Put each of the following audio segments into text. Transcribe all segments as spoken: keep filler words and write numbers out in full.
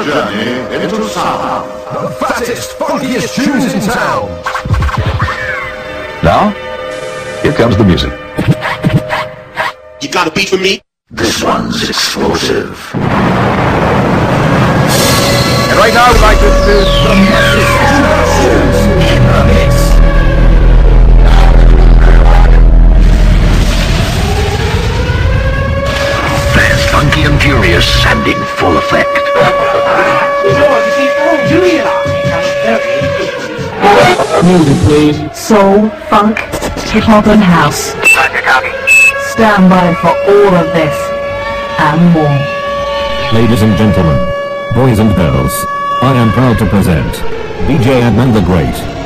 a journey into sound. The fattest, funkiest tunes in town. Now, here comes the music. You got a beat for me? This one's explosive. And right now, we'd like to introduce some music in the mix. There's Funky and Furious and in full effect. Music, please. Soul, funk, hip-hop and house. Stand by for all of this and more. Ladies and gentlemen, boys and girls, I am proud to present B J Edmund the Great.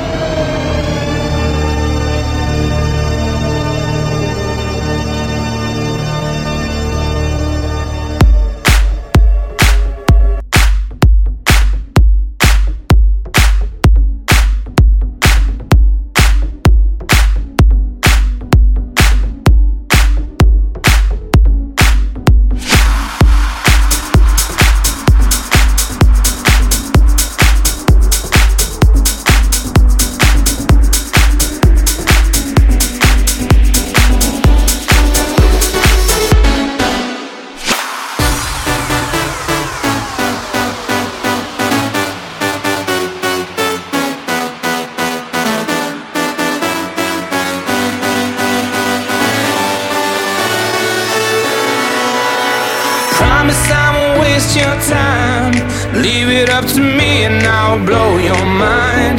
Your time, leave it up to me and I'll blow your mind.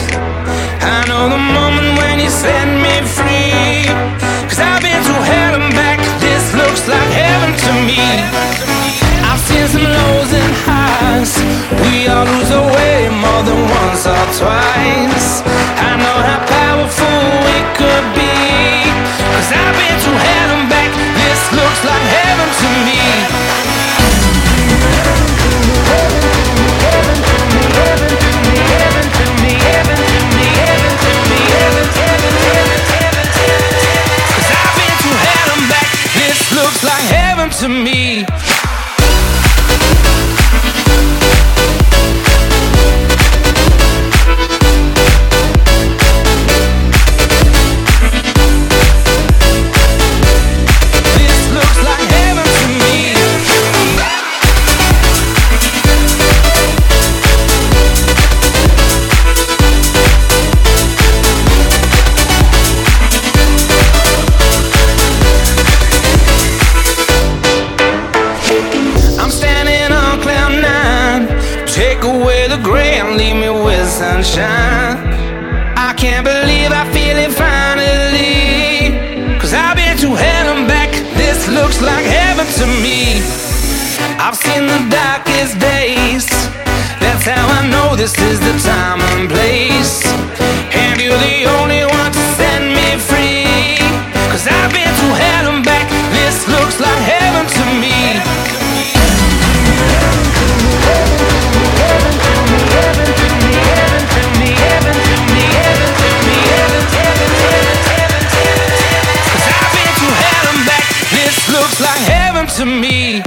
I know the moment when you set me free, 'cause I've been through hell and back. This looks like heaven to me. I've seen some lows and highs, we all lose our way more than once or twice. I know how powerful it could be, 'cause I've been through hell and back. This looks like heaven to me. Looks like heaven to me. Sunshine, I can't believe I feel it finally, 'cause I've been to hell and back. This looks like heaven to me. I've seen the darkest days, that's how I know this is the time and place. And you're the only one to set me free, 'cause I've been to hell and back. This looks like heaven to me. Looks like heaven to me.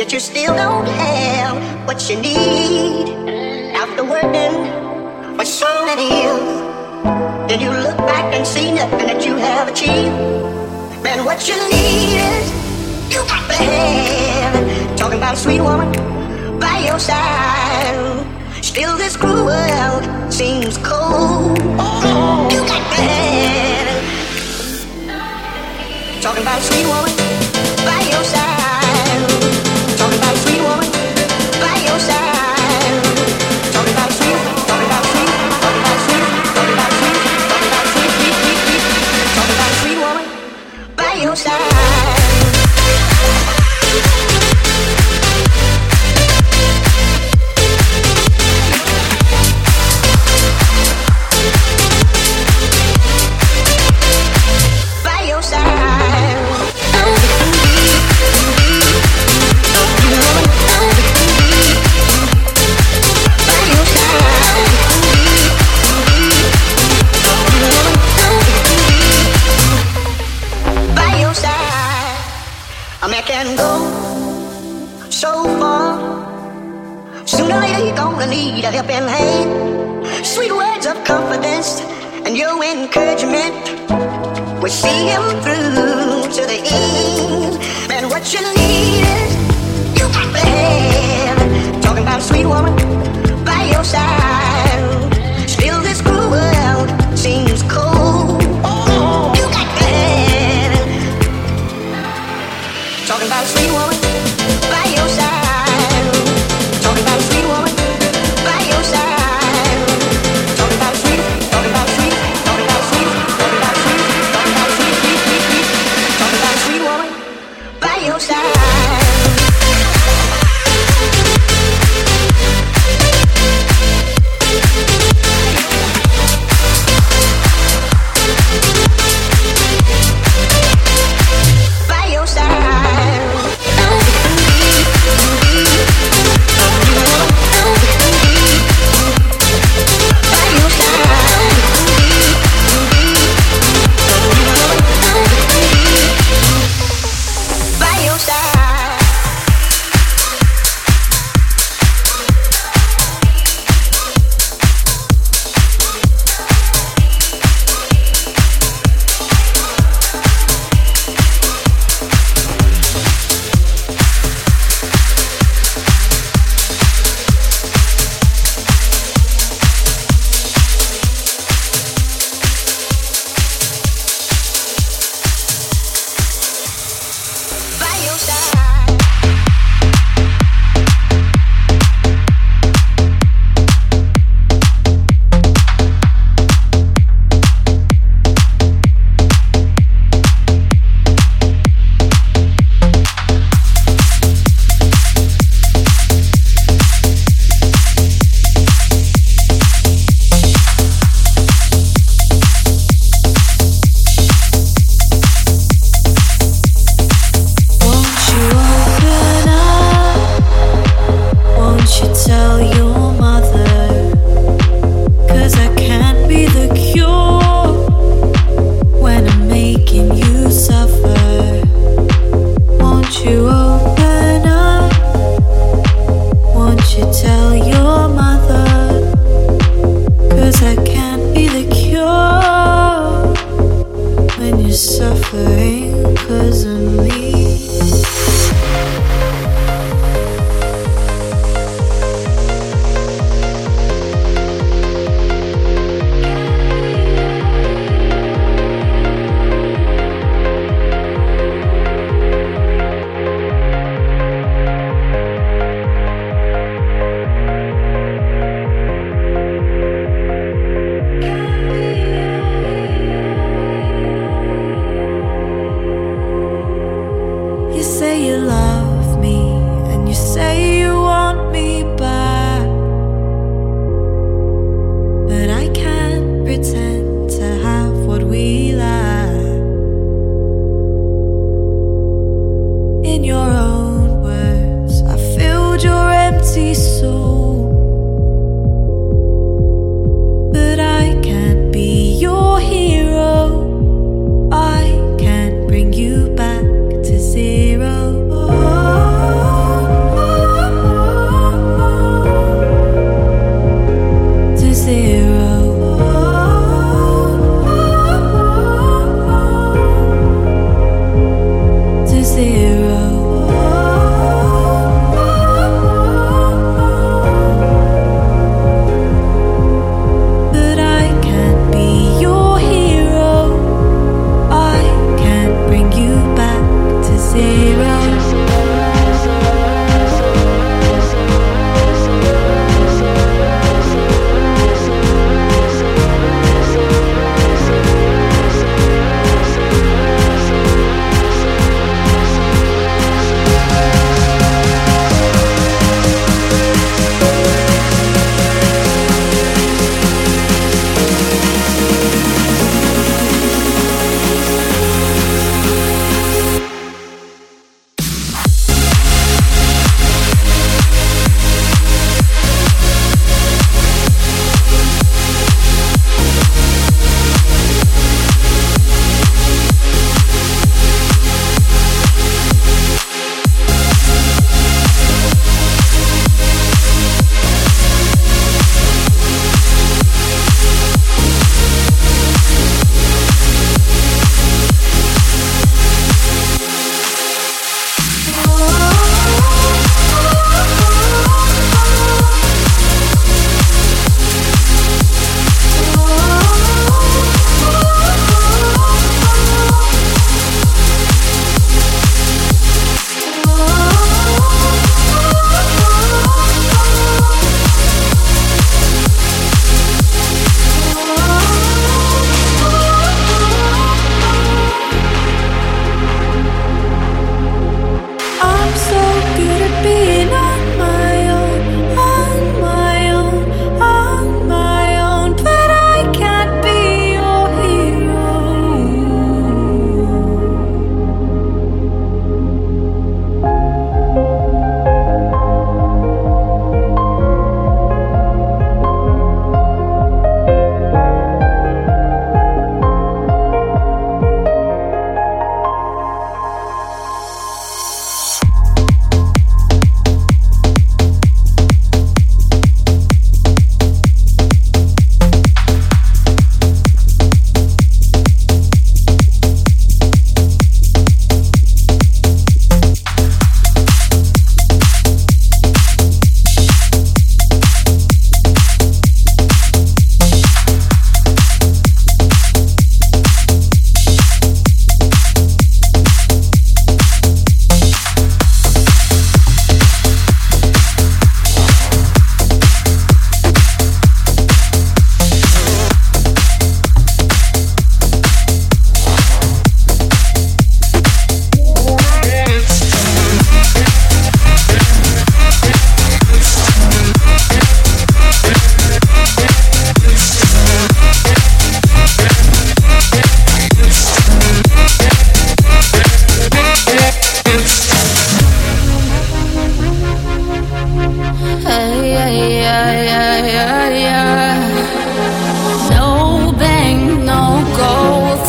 yet you still don't have what you need. After working for so many years, then you look back and see nothing that you have achieved. Man, what you need is you got to have. Talking about a sweet woman by your side, still this cruel world seems cold. Oh, you got to have. Talking about a sweet woman by your side, talking about a sweet woman by your side.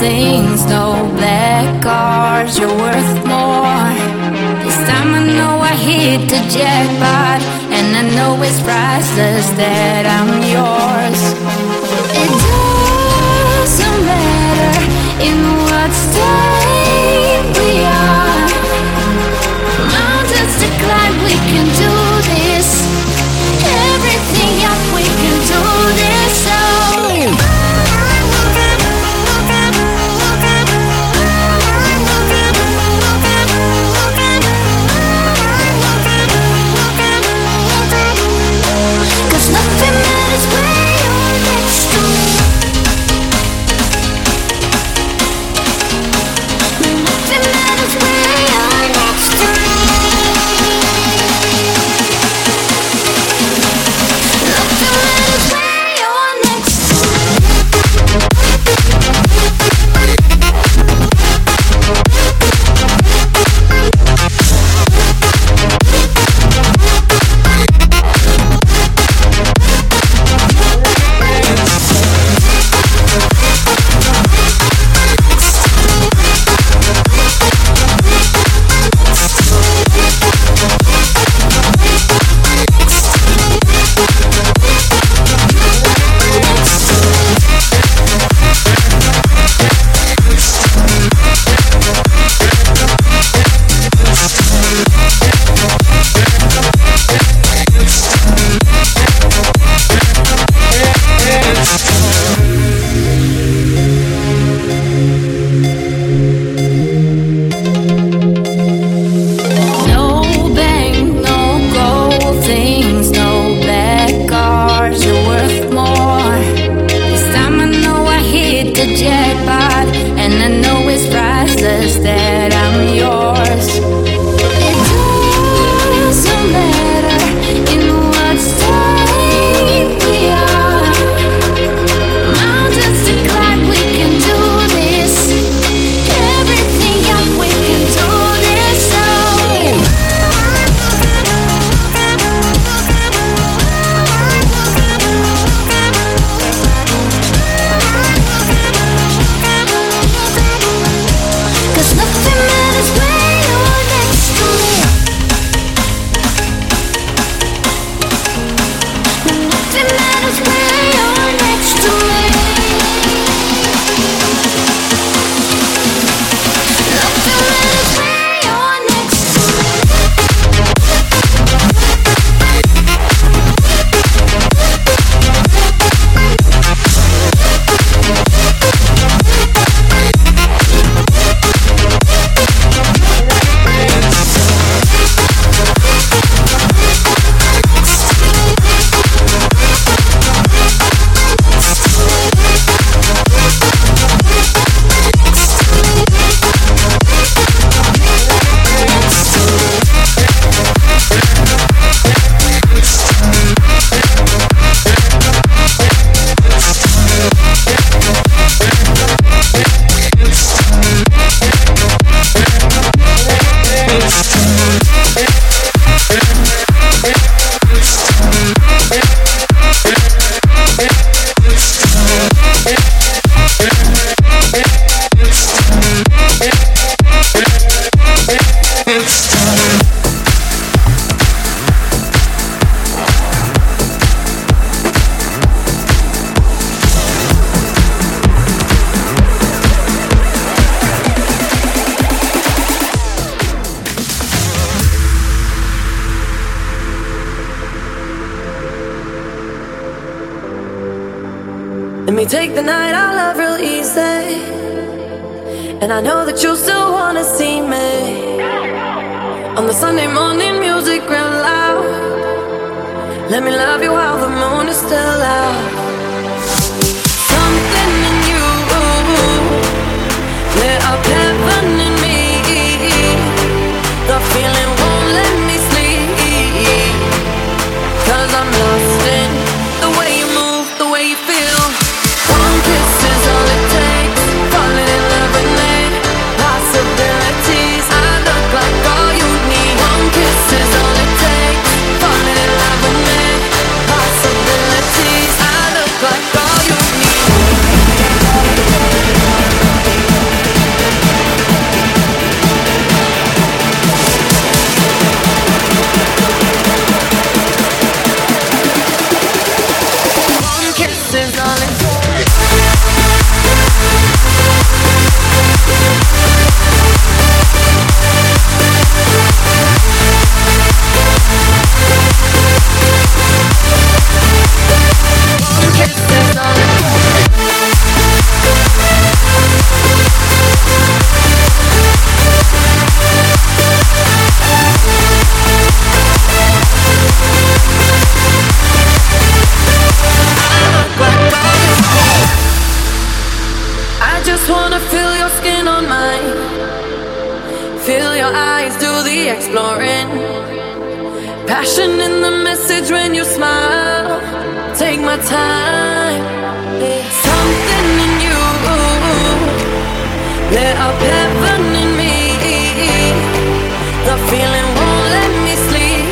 things, no black cars, you're worth more. This time I know I hit the jackpot, and I know it's priceless that I'm yours. It doesn't matter in what state we are, mountains to climb, we can do this. Everything up, we can do this. Oh, take the night, I love real easy, and I know that you still wanna see me on the Sunday morning music real loud. Let me love you while the moon is still out. Something in you lit up heaven in me. The feeling won't let me sleep, 'cause I'm lost in the way you move, the way you feel. This is all it takes, falling in love with me. Possibilities, I look like all you need. One kiss is all it takes, falling in love with me. Possibilities, I look wanna feel your skin on mine. Feel your eyes do the exploring. Passion in the message when you smile. Take my time. Something in you lit up heaven in me. The feeling won't let me sleep,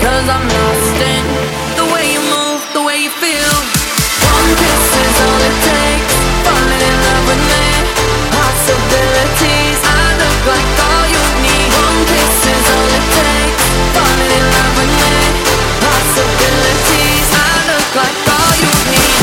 'cause I'm lost in the way you move, the way you feel. One kiss is all it takes. Falling in love with me. Possibilities, I look like all you need. One kiss is all it takes. Falling in love with me. Possibilities, I look like all you need.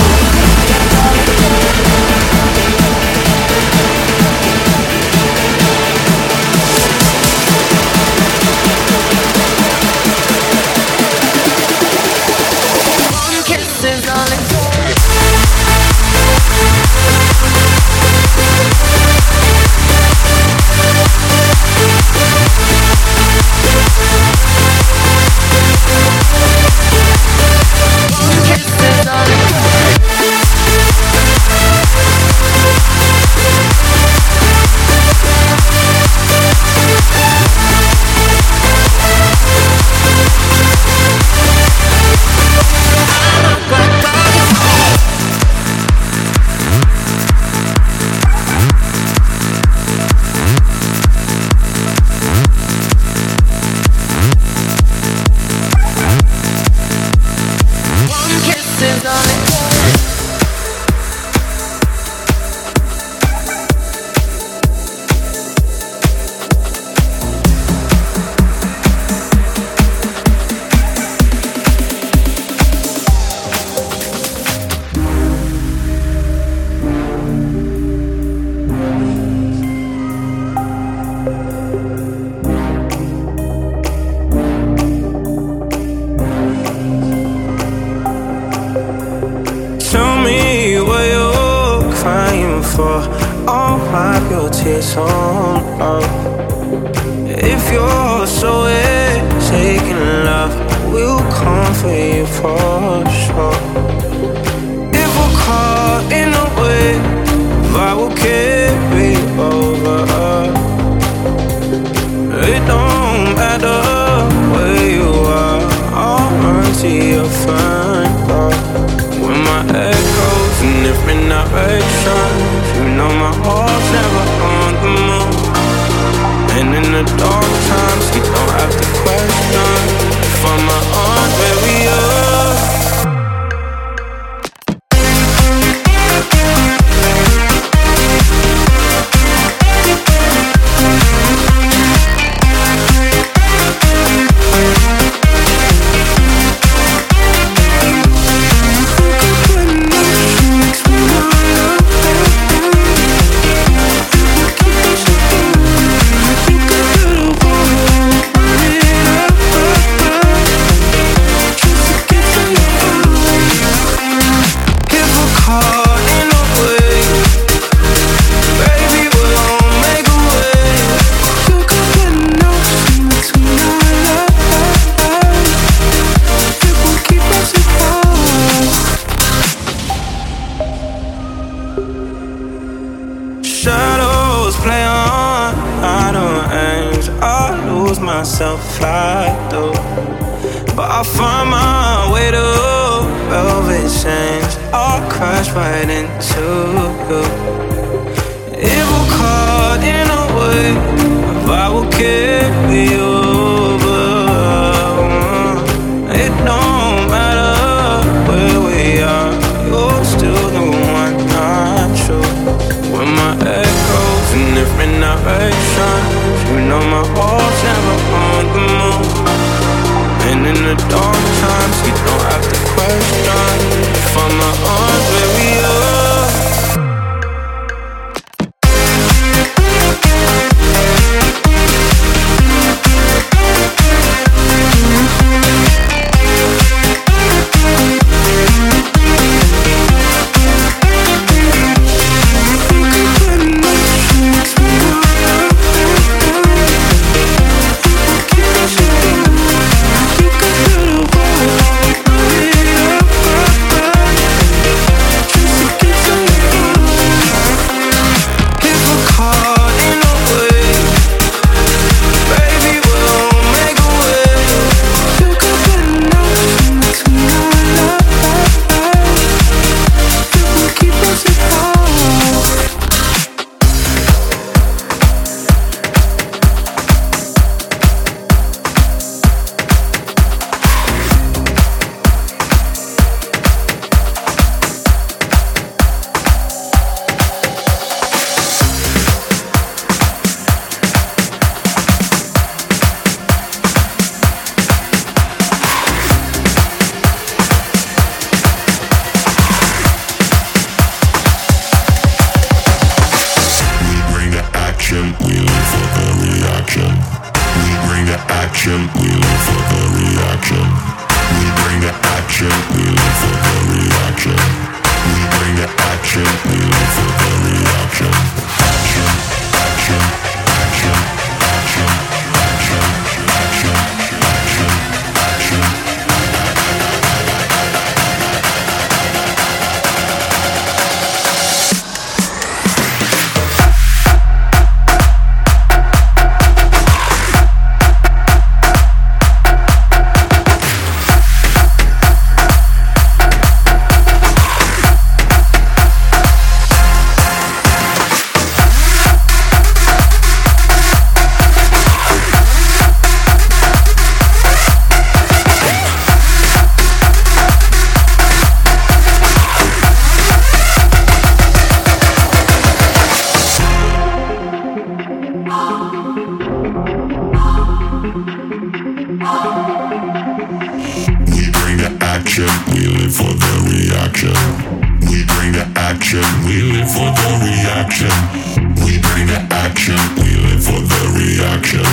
action. We bring the action. We live for the reaction. We bring the action. We live for the reaction.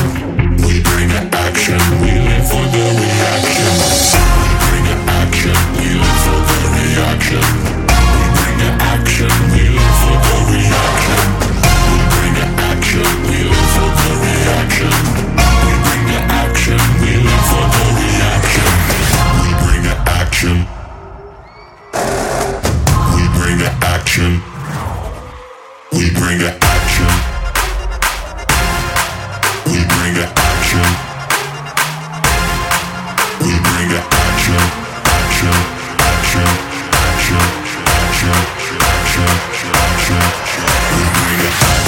We bring the action. We live for the reaction. We bring the action. We live for the reaction. We bring the action. We live for the reaction. We bring the action. We live for the reaction. We bring the action. We live for the reaction. We bring the action. We bring the action. We bring the action. We bring the action. Action, action, action, action, action, action. We bring the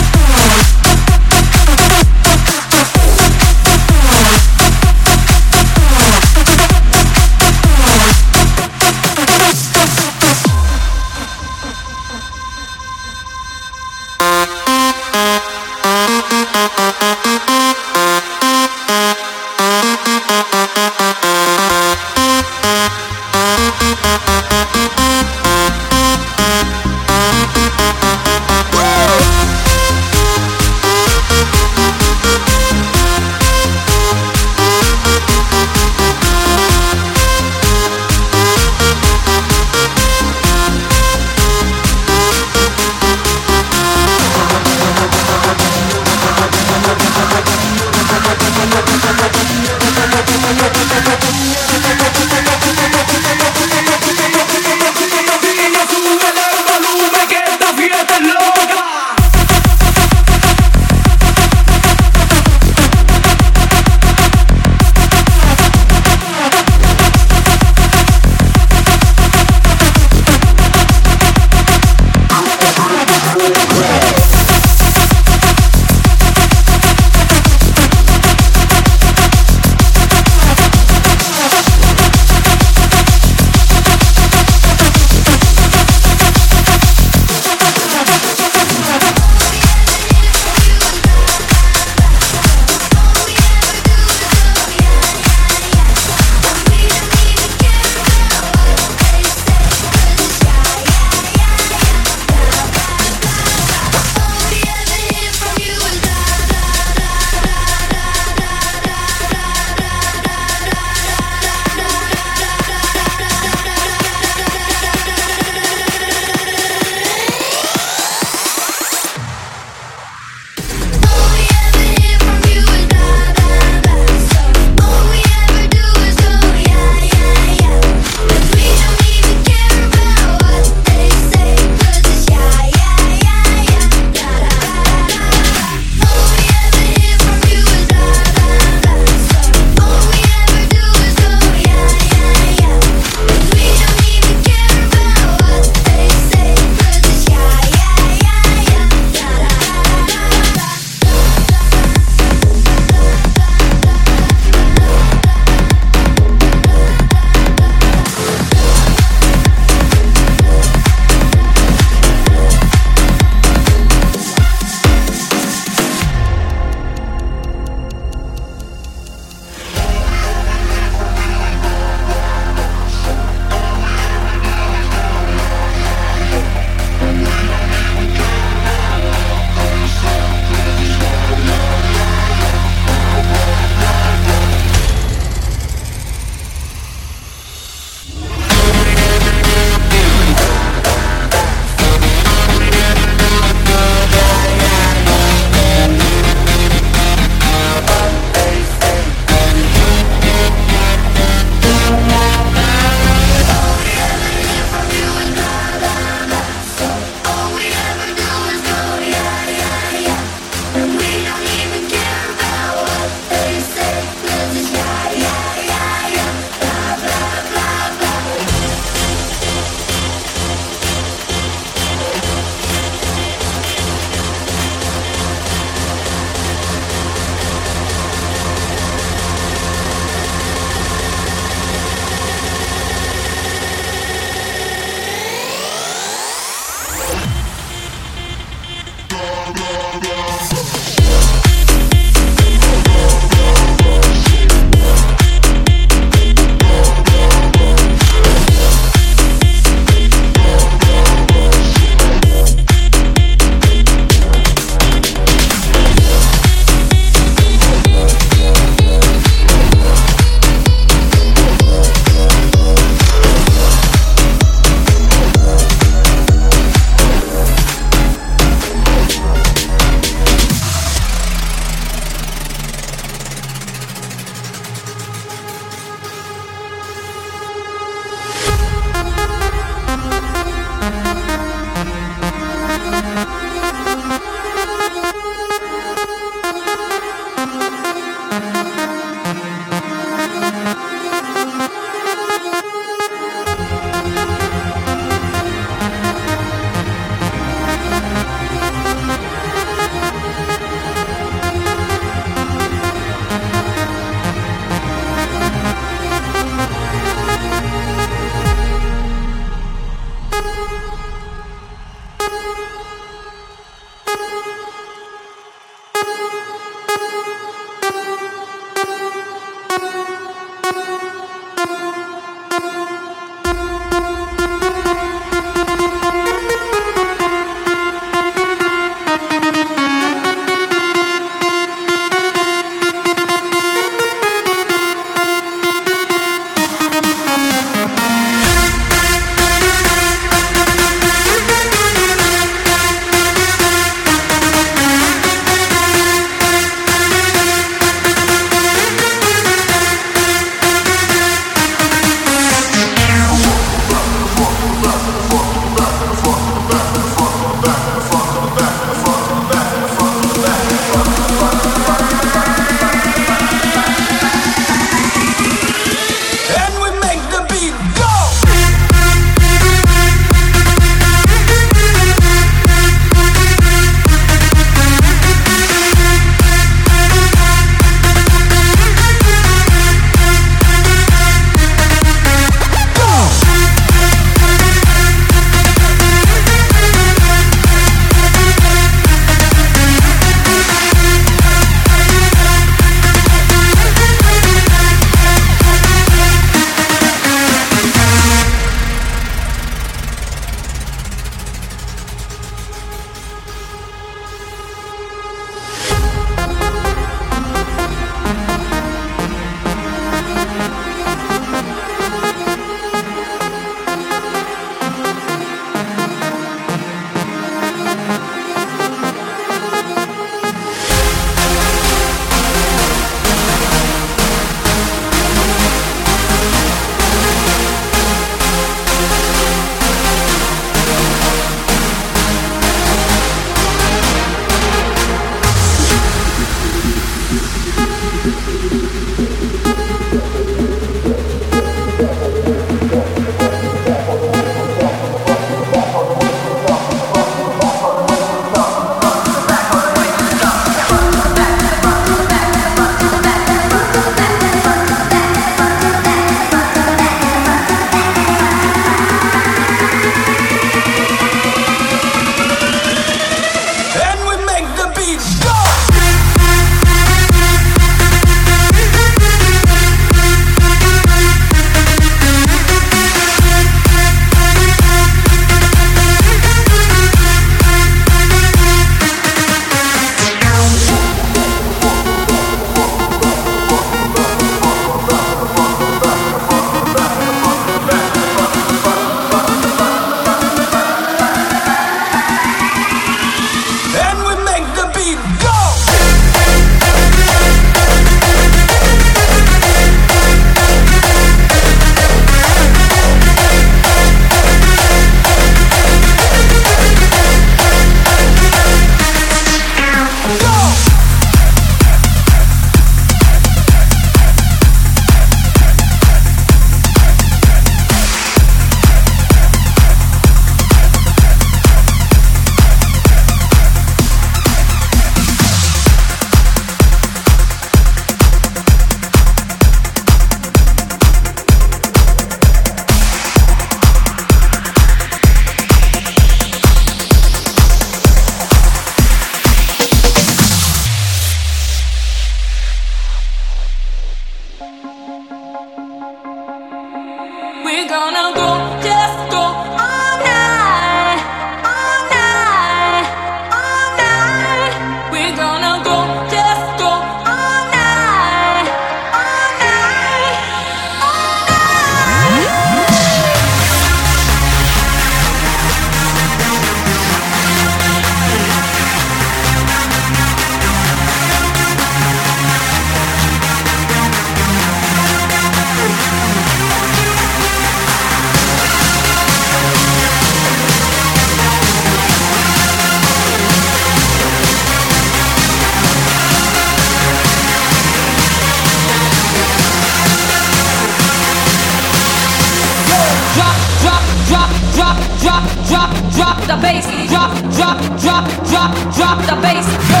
drop, drop, drop the bass. Drop, drop, drop, drop, drop the bass. Go.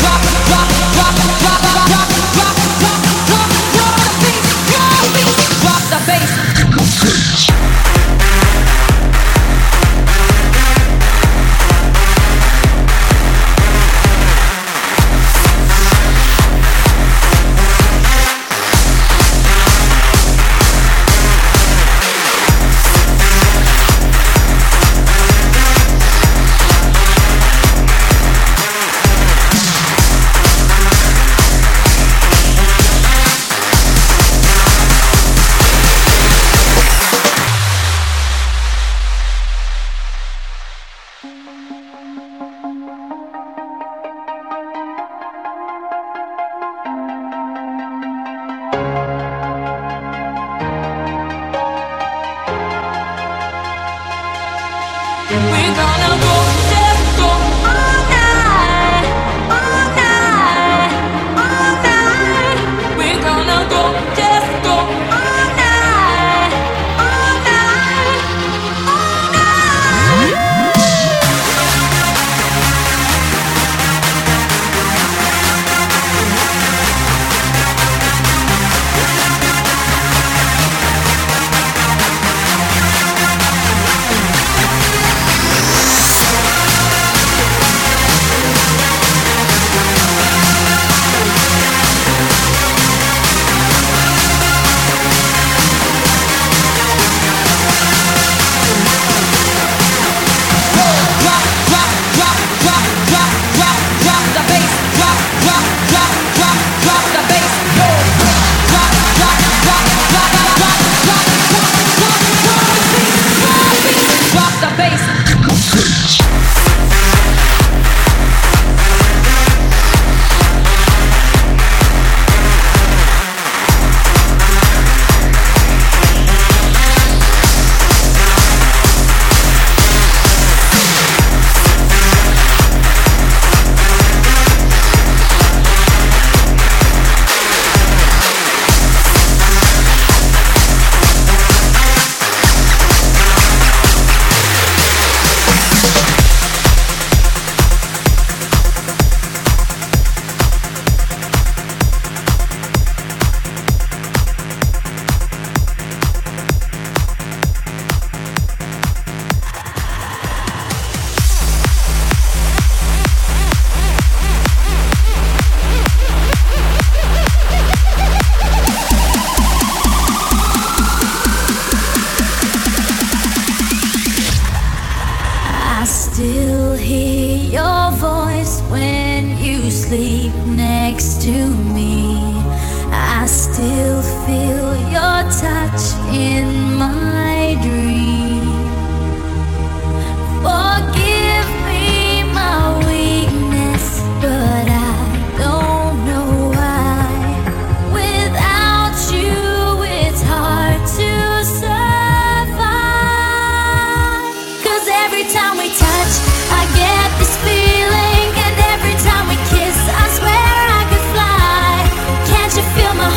Drop, drop, drop, drop, drop, drop, drop, drop, drop, drop the bass. Go. Drop the bass.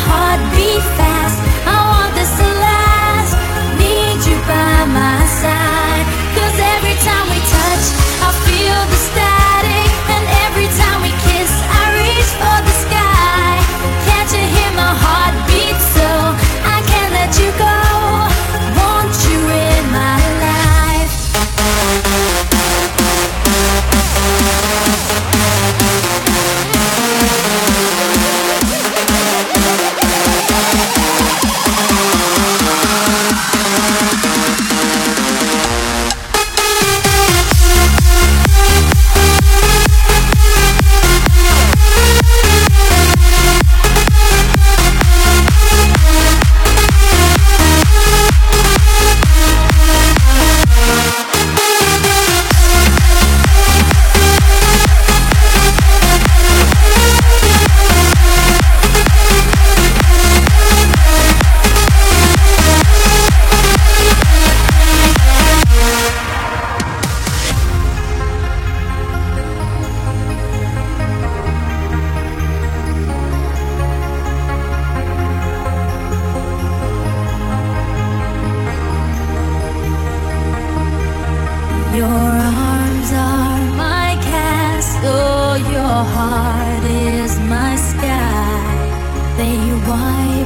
Heartbeat.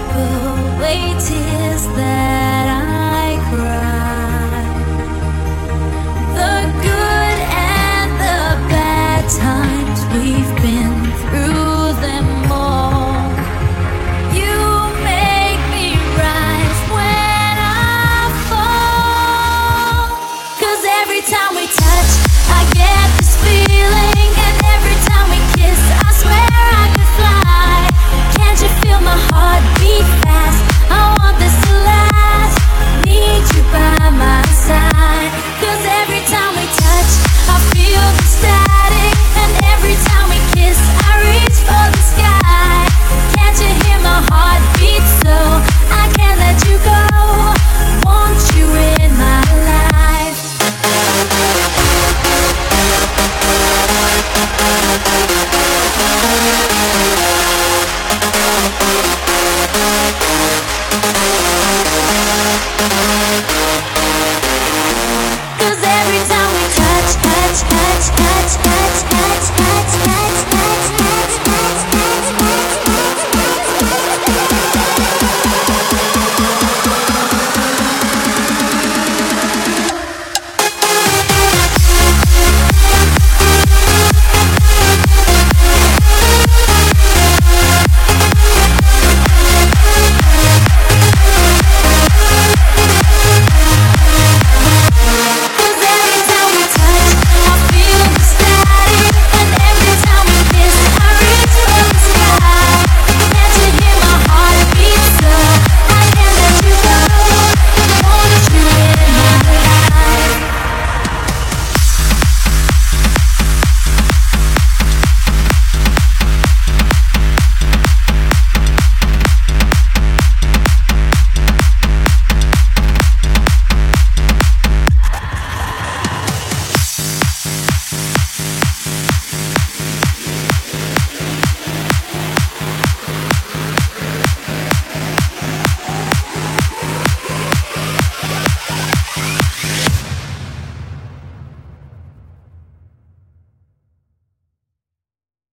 people.